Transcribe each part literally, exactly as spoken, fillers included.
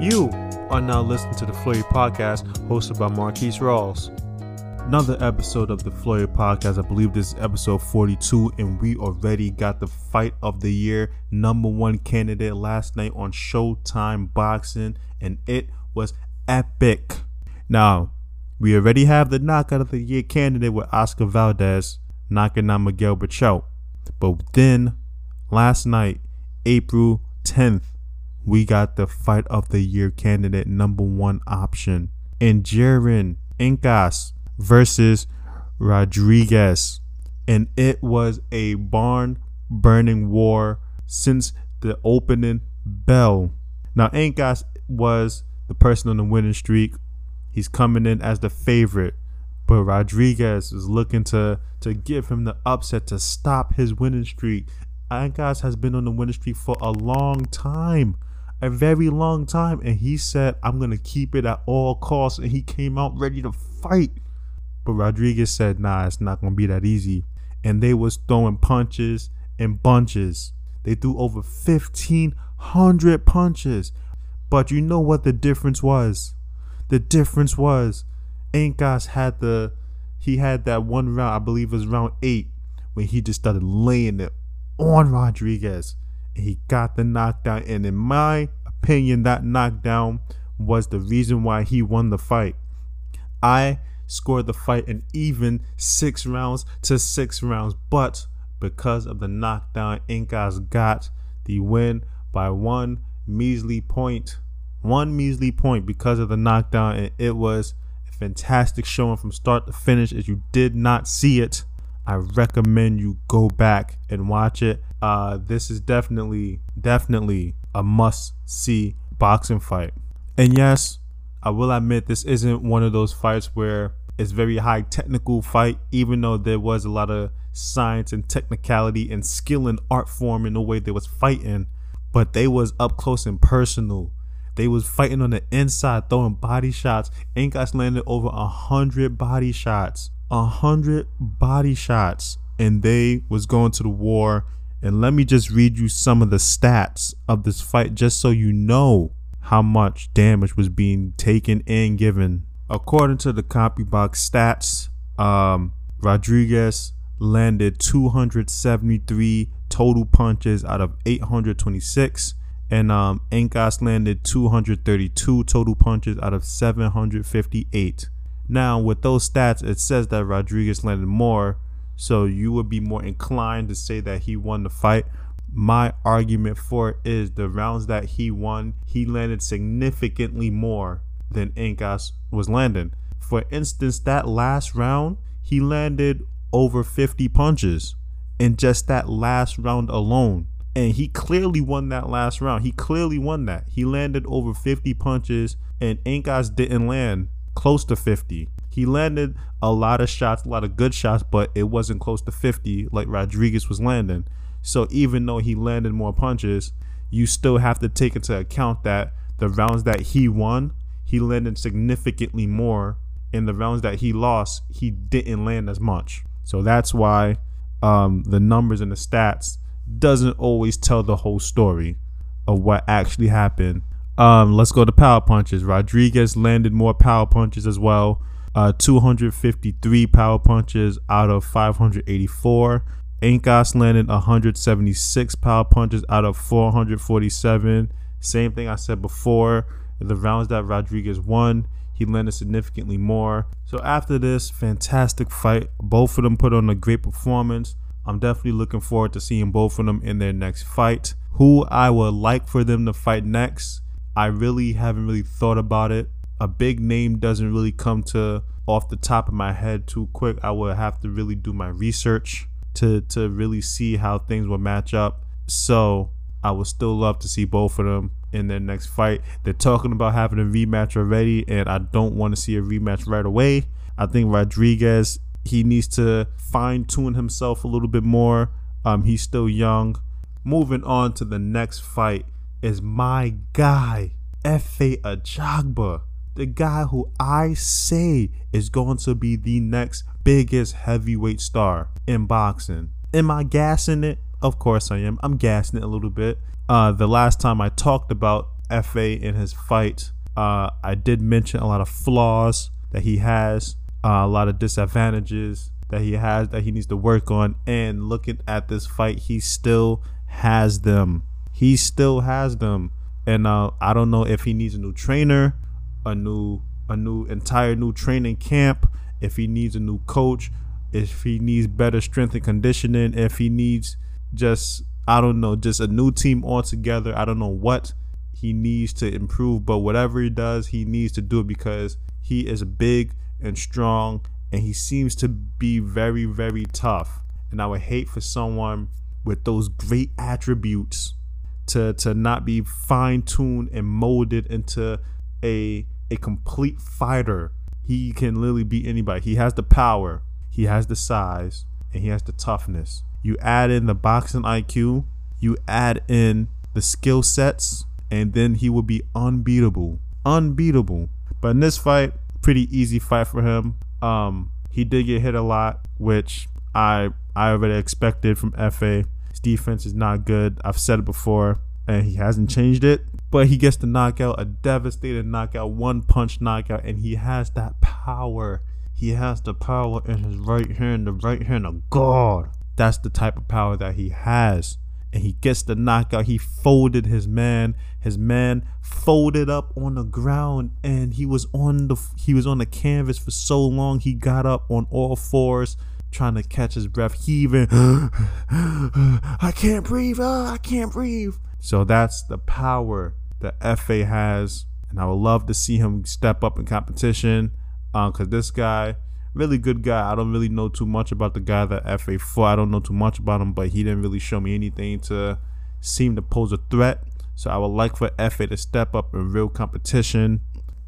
You are now listening to the Flurry Podcast, hosted by Marquise Rawls. Another episode of the Flurry Podcast. I believe this is episode forty-two, and we already got the fight of the year number one candidate last night on Showtime Boxing, and it was epic. Now, we already have the knockout of the year candidate with Oscar Valdez knocking out Miguel Berchelt. But then, last night, April tenth, we got the fight of the year candidate number one option in Jairon Encas versus Rodriguez, and it was a barn burning war since the opening bell. Now, Encas was the person on the winning streak. He's coming in as the favorite, but Rodriguez is looking to to give him the upset to stop his winning streak. Encas has been on the winning streak for a long time, a very long time, and he said, "I'm gonna keep it at all costs," and he came out ready to fight. But Rodriguez said, nah, it's not going to be that easy. And they was throwing punches and bunches. They threw over fifteen hundred punches. But you know what the difference was? The difference was Encas had the, he had that one round, I believe it was round eight, when he just started laying it on Rodriguez. And he got the knockdown. And in my opinion, that knockdown was the reason why he won the fight. I... scored the fight an even six rounds to six rounds, but because of the knockdown, Encas got the win by one measly point. One measly point because of the knockdown, and it was a fantastic showing from start to finish. If you did not see it, I recommend you go back and watch it. Uh, this is definitely, definitely a must-see boxing fight. And yes, I will admit this isn't one of those fights where it's very high technical fight, even though there was a lot of science and technicality and skill and art form in the way they was fighting. But they was up close and personal. They was fighting on the inside, throwing body shots. Encas landed over a hundred body shots, a hundred body shots, and they was going to the war. And let me just read you some of the stats of this fight, just so you know how much damage was being taken and given. According to the CopyBox stats, um, Rodriguez landed two hundred seventy-three total punches out of eight hundred twenty-six, and um, Encas landed two hundred thirty-two total punches out of seven hundred fifty-eight. Now, with those stats, it says that Rodriguez landed more, so you would be more inclined to say that he won the fight. My argument for it is the rounds that he won, he landed significantly more than Encas was landing. For instance, that last round, he landed over fifty punches in just that last round alone. And he clearly won that last round. He clearly won that. He landed over fifty punches, and Encas didn't land close to fifty. He landed a lot of shots, a lot of good shots, but it wasn't close to fifty like Rodriguez was landing. So even though he landed more punches, you still have to take into account that the rounds that he won, he landed significantly more. And the rounds that he lost, he didn't land as much. So that's why um, the numbers and the stats doesn't always tell the whole story of what actually happened. Um, let's go to power punches. Rodriguez landed more power punches as well. Uh, two hundred fifty-three power punches out of five hundred eighty-four. Encas landed one hundred seventy-six power punches out of four hundred forty-seven. Same thing I said before. The rounds that Rodriguez won, he landed significantly more. So after this fantastic fight, both of them put on a great performance. I'm definitely looking forward to seeing both of them in their next fight. Who I would like for them to fight next, I really haven't really thought about it. A big name doesn't really come to off the top of my head too quick. I would have to really do my research to to really see how things will match up. So I would still love to see both of them in their next fight. They're talking about having a rematch already, and I don't want to see a rematch right away. I think Rodriguez, he needs to fine-tune himself a little bit more. Um, he's still young. Moving on to the next fight is my guy, Efe Ajagba, the guy who I say is going to be the next biggest heavyweight star in boxing. Am I gassing it? Of course I am. I'm gassing it a little bit. Uh, the last time I talked about Efe in his fight. Uh, I did mention a lot of flaws that he has, uh, a lot of disadvantages that he has that he needs to work on. And looking at this fight, he still has them. He still has them. And uh, I don't know if he needs a new trainer, a new, a new entire new training camp, if he needs a new coach, if he needs better strength and conditioning, if he needs just, I don't know, just a new team altogether. I don't know what he needs to improve, but whatever he does, he needs to do it because he is big and strong and he seems to be very, very tough. And I would hate for someone with those great attributes to to not be fine-tuned and molded into a a complete fighter. He can literally beat anybody. He has the power, he has the size, and he has the toughness. You add in the boxing I Q, you add in the skill sets, and then he will be unbeatable. Unbeatable. But in this fight, pretty easy fight for him. Um, he did get hit a lot, which I I already expected from Efe. His defense is not good. I've said it before, and he hasn't changed it. But he gets the knockout, a devastating knockout, one-punch knockout, and he has that power. He has the power in his right hand, the right hand of God. That's the type of power that he has. And he gets the knockout. He folded his man. His man folded up on the ground, and he was on the he was on the canvas for so long. He got up on all fours, trying to catch his breath. He even, I can't breathe. Oh, I can't breathe. So that's the power that Efe has, and I would love to see him step up in competition. Um, cause this guy, really good guy. I don't really know too much about the guy that Efe fought. I don't know too much about him, but he didn't really show me anything to seem to pose a threat. So I would like for Efe to step up in real competition.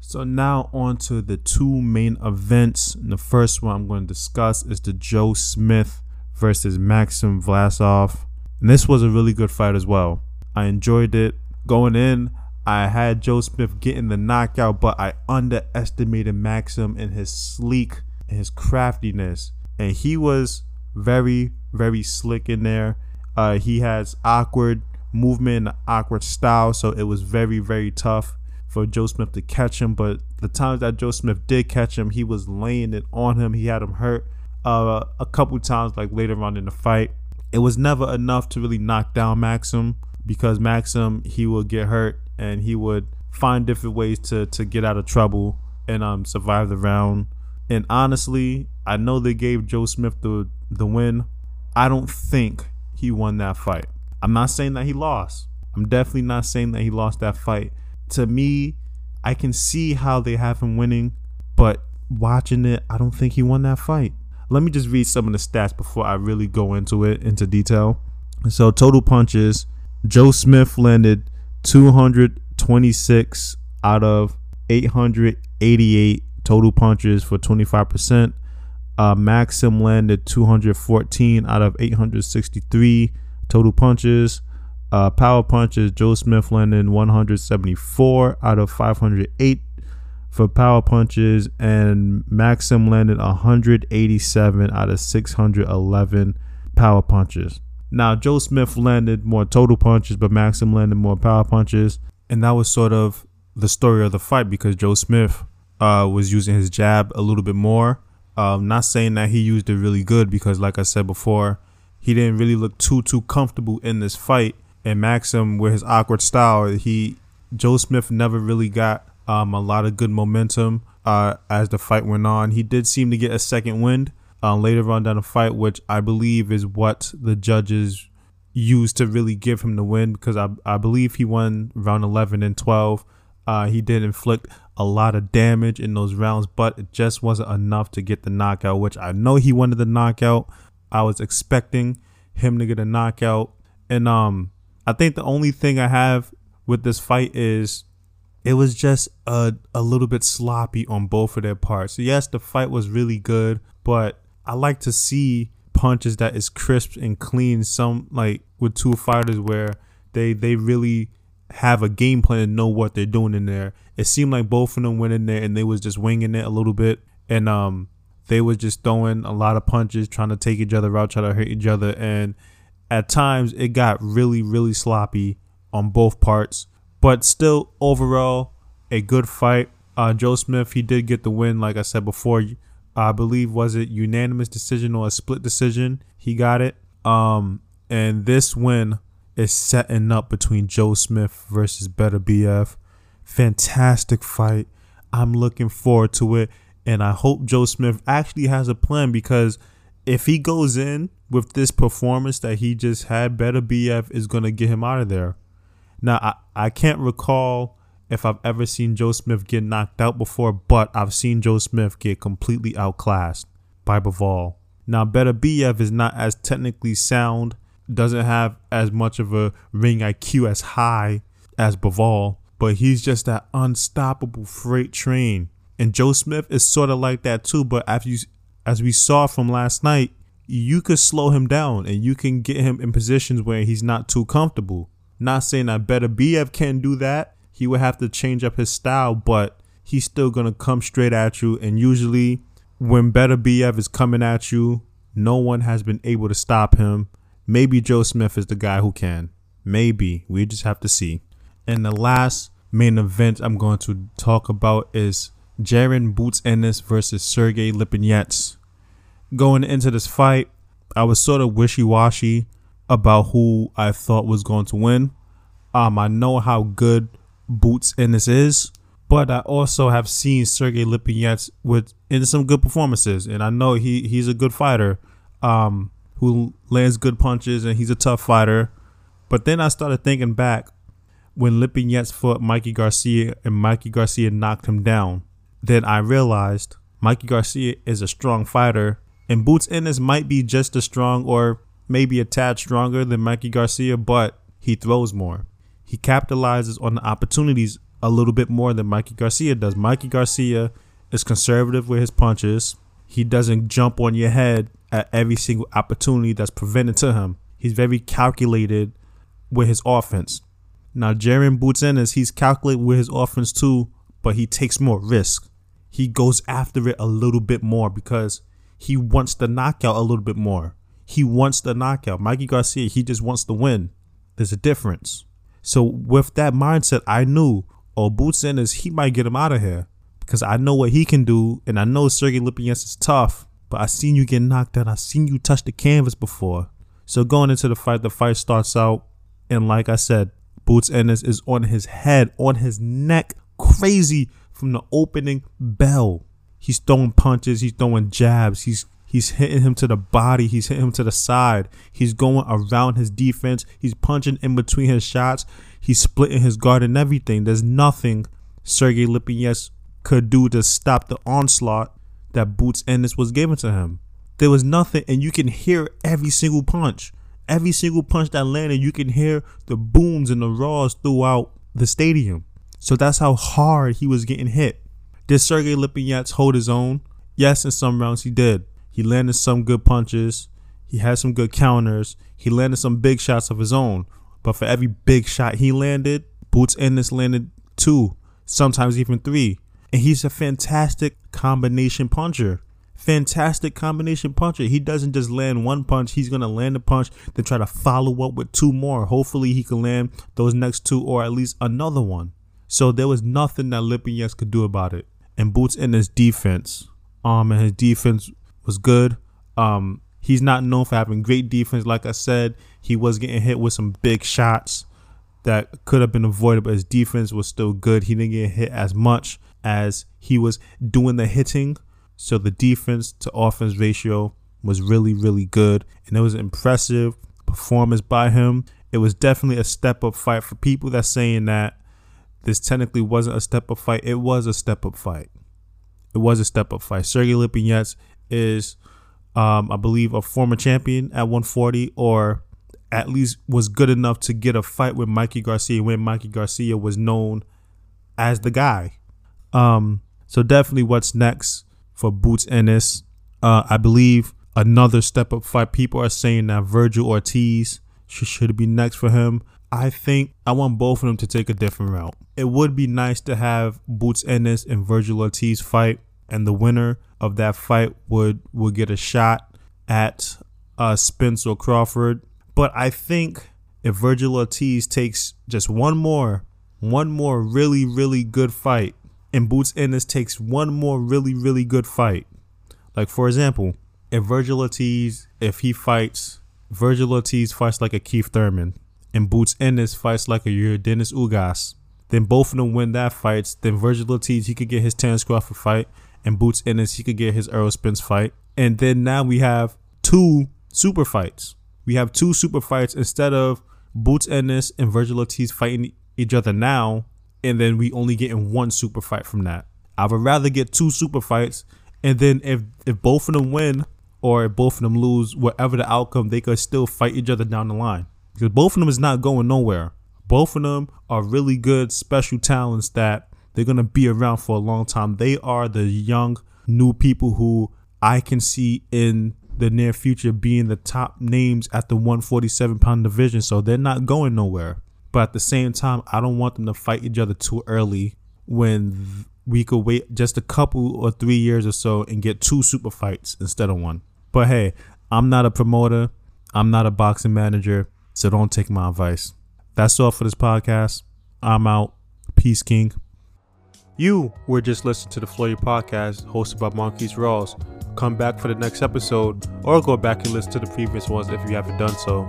So now on to the two main events. And the first one I'm going to discuss is the Joe Smith versus Maxim Vlasov. And this was a really good fight as well. I enjoyed it. Going in, I had Joe Smith getting the knockout, but I underestimated Maxim in his sleek, his craftiness, and he was very, very slick in there. Uh, he has awkward movement, and awkward style, so it was very, very tough for Joe Smith to catch him. But the times that Joe Smith did catch him, he was laying it on him. He had him hurt uh, a couple times, like later on in the fight. It was never enough to really knock down Maxim because Maxim, he would get hurt and he would find different ways to to get out of trouble and um survive the round. And honestly, I know they gave Joe Smith the, the win. I don't think he won that fight. I'm not saying that he lost. I'm definitely not saying that he lost that fight. To me, I can see how they have him winning, but watching it, I don't think he won that fight. Let me just read some of the stats before I really go into it, into detail. So total punches, Joe Smith landed two hundred twenty-six out of eight hundred eighty-eight total punches for twenty-five percent. Uh, Maxim landed two hundred fourteen out of eight hundred sixty-three total punches. Uh, power punches, Joe Smith landed one hundred seventy-four out of five hundred eight for power punches. And Maxim landed one hundred eighty-seven out of six hundred eleven power punches. Now, Joe Smith landed more total punches, but Maxim landed more power punches. And that was sort of the story of the fight because Joe Smith Uh, was using his jab a little bit more. Um, not saying that he used it really good because, like I said before, he didn't really look too too comfortable in this fight. And Maxim, with his awkward style, he Joe Smith never really got um, a lot of good momentum uh, as the fight went on. He did seem to get a second wind uh, later on down the fight, which I believe is what the judges used to really give him the win because I I believe he won round eleven and twelve. Uh, he did inflict a lot of damage in those rounds, but it just wasn't enough to get the knockout, which I know he wanted the knockout. I was expecting him to get a knockout. And um, I think the only thing I have with this fight is it was just a, a little bit sloppy on both of their parts. So yes, the fight was really good, but I like to see punches that is crisp and clean. Some like with two fighters where they, they really have a game plan and know what they're doing in there. It seemed like both of them went in there and they was just winging it a little bit. And um, they was just throwing a lot of punches, trying to take each other out, trying to hurt each other. And at times it got really, really sloppy on both parts. But still, overall, a good fight. Uh, Joe Smith, he did get the win, like I said before. I believe, was it unanimous decision or a split decision? He got it. Um, and this win is setting up between Joe Smith versus Beterbiev. Fantastic fight. I'm looking forward to it. And I hope Joe Smith actually has a plan, because if he goes in with this performance that he just had, Beterbiev is going to get him out of there. Now, I, I can't recall if I've ever seen Joe Smith get knocked out before, but I've seen Joe Smith get completely outclassed by Bivol. Now, Beterbiev is not as technically sound, doesn't have as much of a ring I Q as high as Bivol, but he's just that unstoppable freight train. And Joe Smith is sort of like that too, but after you, as we saw from last night, you could slow him down and you can get him in positions where he's not too comfortable. Not saying that Beterbiev can't do that. He would have to change up his style, but he's still going to come straight at you. And usually when Beterbiev is coming at you, no one has been able to stop him. Maybe Joe Smith is the guy who can. Maybe. We just have to see. And the last main event I'm going to talk about is Jaron Boots Ennis versus Sergey Lipinets. Going into this fight, I was sort of wishy-washy about who I thought was going to win. Um, I know how good Boots Ennis is, but I also have seen Sergey Lipinets with in some good performances, and I know he he's a good fighter, um, who lands good punches, and he's a tough fighter. But then I started thinking back when Lipinets fought Mikey Garcia, and Mikey Garcia knocked him down. Then I realized Mikey Garcia is a strong fighter, and Boots Ennis might be just as strong, or maybe a tad stronger than Mikey Garcia, but he throws more. He capitalizes on the opportunities a little bit more than Mikey Garcia does. Mikey Garcia is conservative with his punches. He doesn't jump on your head at every single opportunity that's presented to him. He's very calculated with his offense. Now, Jaron Boots Ennis, he's calculated with his offense too, but he takes more risk. He goes after it a little bit more because he wants the knockout a little bit more. He wants the knockout. Mikey Garcia, he just wants to win. There's a difference. So with that mindset, I knew, oh, Boots Ennis, he might get him out of here, because I know what he can do, and I know Sergey Lipinets is tough, but I seen you get knocked out. I seen you touch the canvas before. So going into the fight, the fight starts out, and like I said, Boots Ennis is on his head, on his neck, crazy from the opening bell. He's throwing punches, he's throwing jabs, he's He's hitting him to the body. He's hitting him to the side. He's going around his defense. He's punching in between his shots. He's splitting his guard and everything. There's nothing Sergey Lipinets could do to stop the onslaught that Boots Ennis was giving to him. There was nothing, and you can hear every single punch. Every single punch that landed, you can hear the booms and the roars throughout the stadium. So that's how hard he was getting hit. Did Sergey Lipinets hold his own? Yes, in some rounds he did. He landed some good punches. He had some good counters. He landed some big shots of his own. But for every big shot he landed, Boots Ennis landed two, sometimes even three. And he's a fantastic combination puncher. Fantastic combination puncher. He doesn't just land one punch. He's going to land a punch, then try to follow up with two more. Hopefully he can land those next two, or at least another one. So there was nothing that Lipinets could do about it. And Boots Ennis' defense, um, and his defense was good. Um, he's not known for having great defense. Like I said, he was getting hit with some big shots that could have been avoided, but his defense was still good. He didn't get hit as much as he was doing the hitting. So the defense to offense ratio was really, really good. And it was an impressive performance by him. It was definitely a step-up fight. For people that's saying that this technically wasn't a step-up fight, it was a step-up fight. It was a step-up fight. Sergey Lipinets is, um, I believe, a former champion at one forty, or at least was good enough to get a fight with Mikey Garcia when Mikey Garcia was known as the guy. Um, so definitely what's next for Boots Ennis. Uh, I believe another step-up fight. People are saying that Virgil Ortiz should, should be next for him. I think I want both of them to take a different route. It would be nice to have Boots Ennis and Virgil Ortiz fight, and the winner of that fight would would get a shot at uh, Spence or Crawford. But I think if Virgil Ortiz takes just one more one more really, really good fight, and Boots Ennis takes one more really, really good fight. Like, for example, if Virgil Ortiz, if he fights, Virgil Ortiz fights like a Keith Thurman, and Boots Ennis fights like a Yuridenis Ugas, then both of them win that fight. Then Virgil Ortiz, he could get his Terrence Crawford fight, and Boots Ennis, he could get his Errol Spence fight. And then now we have two super fights. We have two super fights instead of Boots Ennis and Virgil Ortiz fighting each other now, and then we only getting one super fight from that. I would rather get two super fights, and then if, if both of them win or if both of them lose, whatever the outcome, they could still fight each other down the line. Because both of them is not going nowhere. Both of them are really good special talents that they're going to be around for a long time. They are the young, new people who I can see in the near future being the top names at the one forty-seven pound division. So they're not going nowhere. But at the same time, I don't want them to fight each other too early when we could wait just a couple or three years or so and get two super fights instead of one. But hey, I'm not a promoter. I'm not a boxing manager. So don't take my advice. That's all for this podcast. I'm out. Peace, King. You were just listening to the Floyd Podcast hosted by Marquise Rawls. Come back for the next episode or go back and listen to the previous ones if you haven't done so.